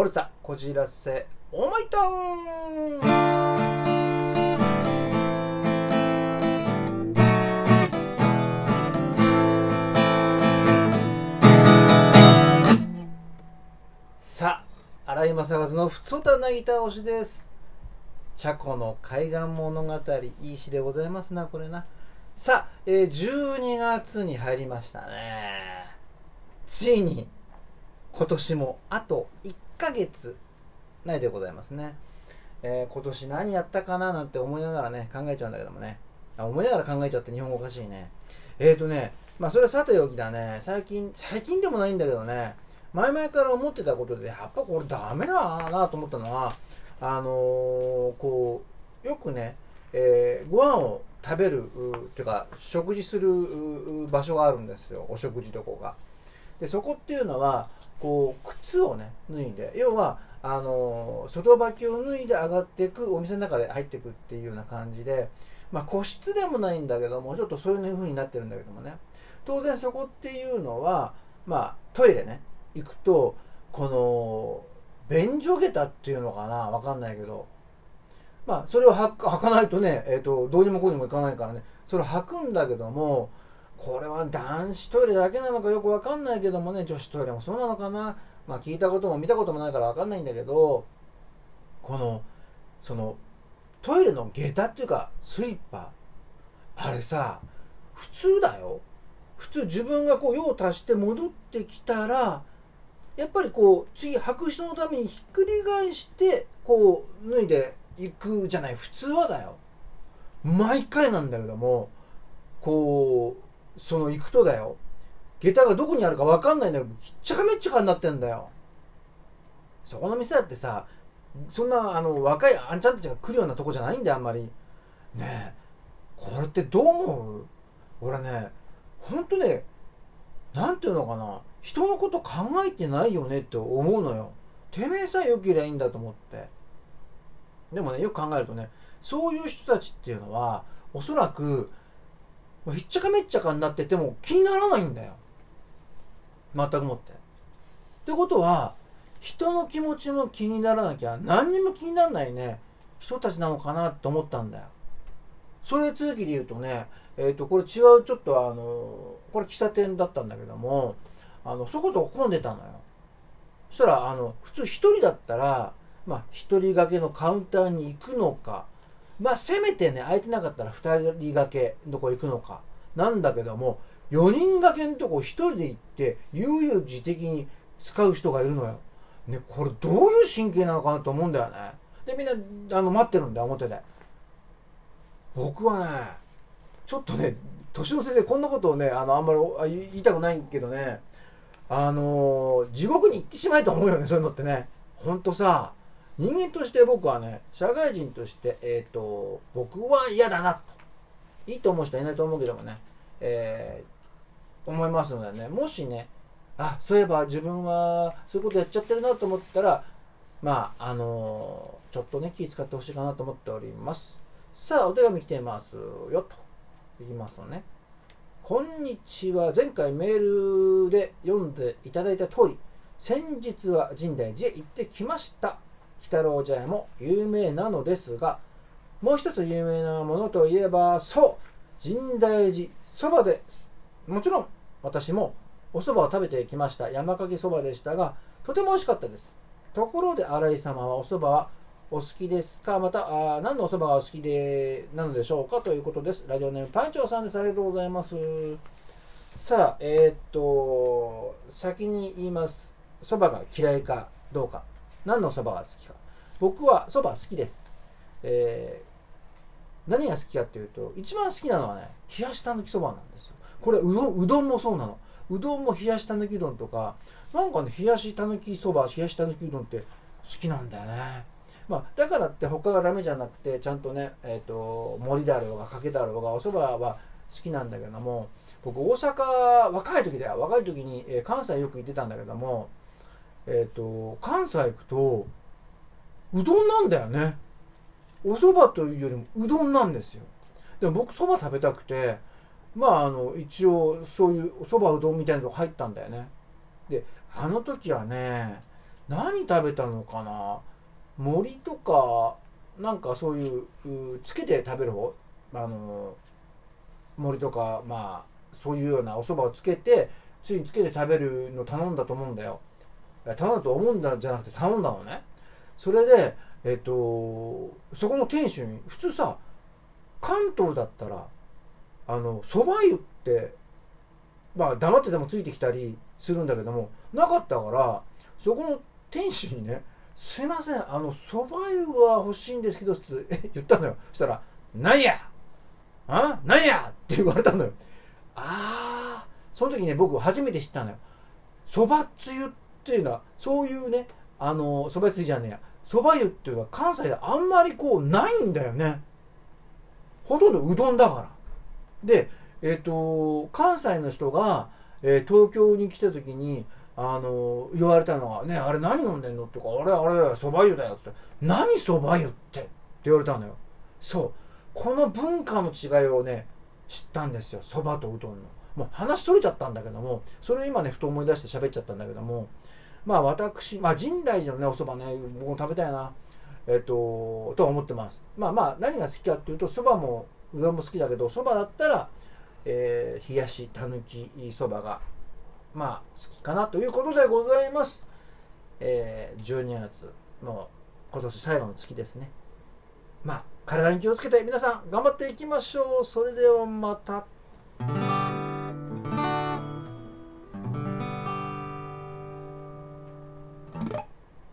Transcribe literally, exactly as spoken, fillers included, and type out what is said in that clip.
オルツァこじらせオマイタウン。さあ、荒井正和のふつおたなぎ倒しです。茶子の海岸物語、いい詩でございますな、これな。さあ、えー、じゅうにがつに入りましたね。ついに今年もあといっかげつないでございますね、えー、今年何やったかななんて思いながらね、考えちゃうんだけどもね、あ思いながら考えちゃって日本語おかしいね。えーとね、まあそれはさておきだね。最近、最近でもないんだけどね、前々から思ってたことで、やっぱこれダメだなと思ったのは、あのー、こうよくね、えー、ご飯を食べるっていうか食事する場所があるんですよ、お食事とこが。でそこっていうのはこう靴をね脱いで、要はあのー、外履きを脱いで上がっていく、お店の中で入っていくっていうような感じで、まあ個室でもないんだけども、ちょっとそういう風になってるんだけどもね、当然そこっていうのはまあトイレね行くと、この便所下駄っていうのかな、分かんないけど、まあそれを履か、履かないとね、えーと、どうにもこうにもいかないからね、それを履くんだけども、これは男子トイレだけなのかよく分かんないけどもね、女子トイレもそうなのかな、まあ聞いたことも見たこともないから分かんないんだけど、このそのトイレの下駄っていうかスリッパ、あれさ普通だよ。普通自分がこう用を足して戻ってきたら、やっぱりこう次履く人のためにひっくり返してこう脱いでいくじゃない、普通はだよ。毎回なんだけども、こうその行くとだよ、下駄がどこにあるか分かんないんだけど、ひっちゃかめっちゃかになってんだよ。そこの店だってさ、そんなあの若いあんちゃんたちが来るようなとこじゃないんだよ、あんまりね。えこれってどう思う？俺ね、ほんとね、なんていうのかな、人のこと考えてないよねって思うのよ。てめえさえよけりゃいいんだと思って。でもね、よく考えるとね、そういう人たちっていうのはおそらくひっちゃかめっちゃかになってても気にならないんだよ、全くもって。ってことは人の気持ちも気にならなきゃ何にも気にならないね人たちなのかなと思ったんだよ。それ続きで言うとね、えーとこれ違う、ちょっとあのこれ喫茶店だったんだけども、あのそこそこ混んでたのよ。そしたらあの普通一人だったら、まあ一人掛けのカウンターに行くのか、まあせめてね空いてなかったら二人掛けのとこ行くのかなんだけども、よにん掛けのとこ一人で行って悠々自適に使う人がいるのよ。ね、これどういう神経なのかなと思うんだよね。でみんなあの待ってるんだよ、表で。僕はねちょっとね年のせいでこんなことをね、あのあんまり言いたくないけどね、あのー、地獄に行ってしまえと思うよね、そういうのってね。ほんとさ、人間として僕はね、社会人として、えっと、僕は嫌だなと。いいと思う人はいないと思うけどもね、えー、思いますのでね、もしね、あ、そういえば自分はそういうことやっちゃってるなと思ったら、まあ、あのー、ちょっとね、気使ってほしいかなと思っております。さあ、お手紙来てますよ、と。いきますのね。こんにちは。前回メールで読んでいただいた通り、先日は深大寺へ行ってきました。鬼太郎茶屋も有名なのですが、もう一つ有名なものといえば、そう、深大寺そばです。もちろん私もおそばを食べてきました。山かけそばでしたが、とても美味しかったです。ところで新井様はおそばはお好きですか？またあ何のおそばがお好きでなのでしょうか、ということです。ラジオネームパンチョーさんです。ありがとうございます。さあ、えー、っと先に言います。そばが嫌いかどうか、何のそばが好きか。僕はそば好きです、えー。何が好きかっていうと、一番好きなのはね、冷やしたぬきそばなんですよ。これうどん、うどんもそうなの。うどんも冷やしたぬきうどんとか、なんかね冷やしたぬきそば、冷やしたぬきうどんって好きなんだよね。まあ、だからって他がダメじゃなくて、ちゃんとね、えー、と盛りだろうがかけだろうがおそばは好きなんだけども、僕大阪若い時だよ、若い時に、えー、関西よく行ってたんだけども、えー、と関西行くとうどんなんだよね。おそばというよりもうどんなんですよ。でも僕そば食べたくて、まああの一応そういうそばうどんみたいなのが入ったんだよね。であの時はね、何食べたのかな、森とかなんかそういううつけて食べる方、あの森とか、まあそういうようなおそばをつけてついにつけて食べるの頼んだと思うんだよ。頼んだと思うんだじゃなくて頼んだのね。それでえっとそこの店主に、普通さ関東だったらあのそば湯ってまあ黙っててもついてきたりするんだけどもなかったから、そこの店主にね、すいません、あのそば湯は欲しいんですけどって言ったのよ。そしたらなんやあなんやって言われたのよ。ああ、その時ね僕初めて知ったのよ。そばつゆっていうのはそういうね、あのそばつゆじゃねえや、そば湯っていうのは関西であんまりこうないんだよね。ほとんどうどんだから。で、えっと関西の人が、えー、東京に来た時にあの言われたのがね、あれ何飲んでんのとか、あれあれそば湯だよって、何そば湯ってって言われたのよ。そう、この文化の違いをね知ったんですよ、そばとうどんの。もう話それちゃったんだけども、それを今ねふと思い出して喋っちゃったんだけども、まあ私、まあ深大寺のねおそばね僕も食べたいな、えっととは思ってます。まあまあ何が好きかっていうと、そばもうどんも好きだけど、そばだったら、えー、冷やしたぬきそばがまあ好きかなということでございます。えー、じゅうにがつの今年最後の月ですね。まあ体に気をつけて皆さん頑張っていきましょう。それではまた。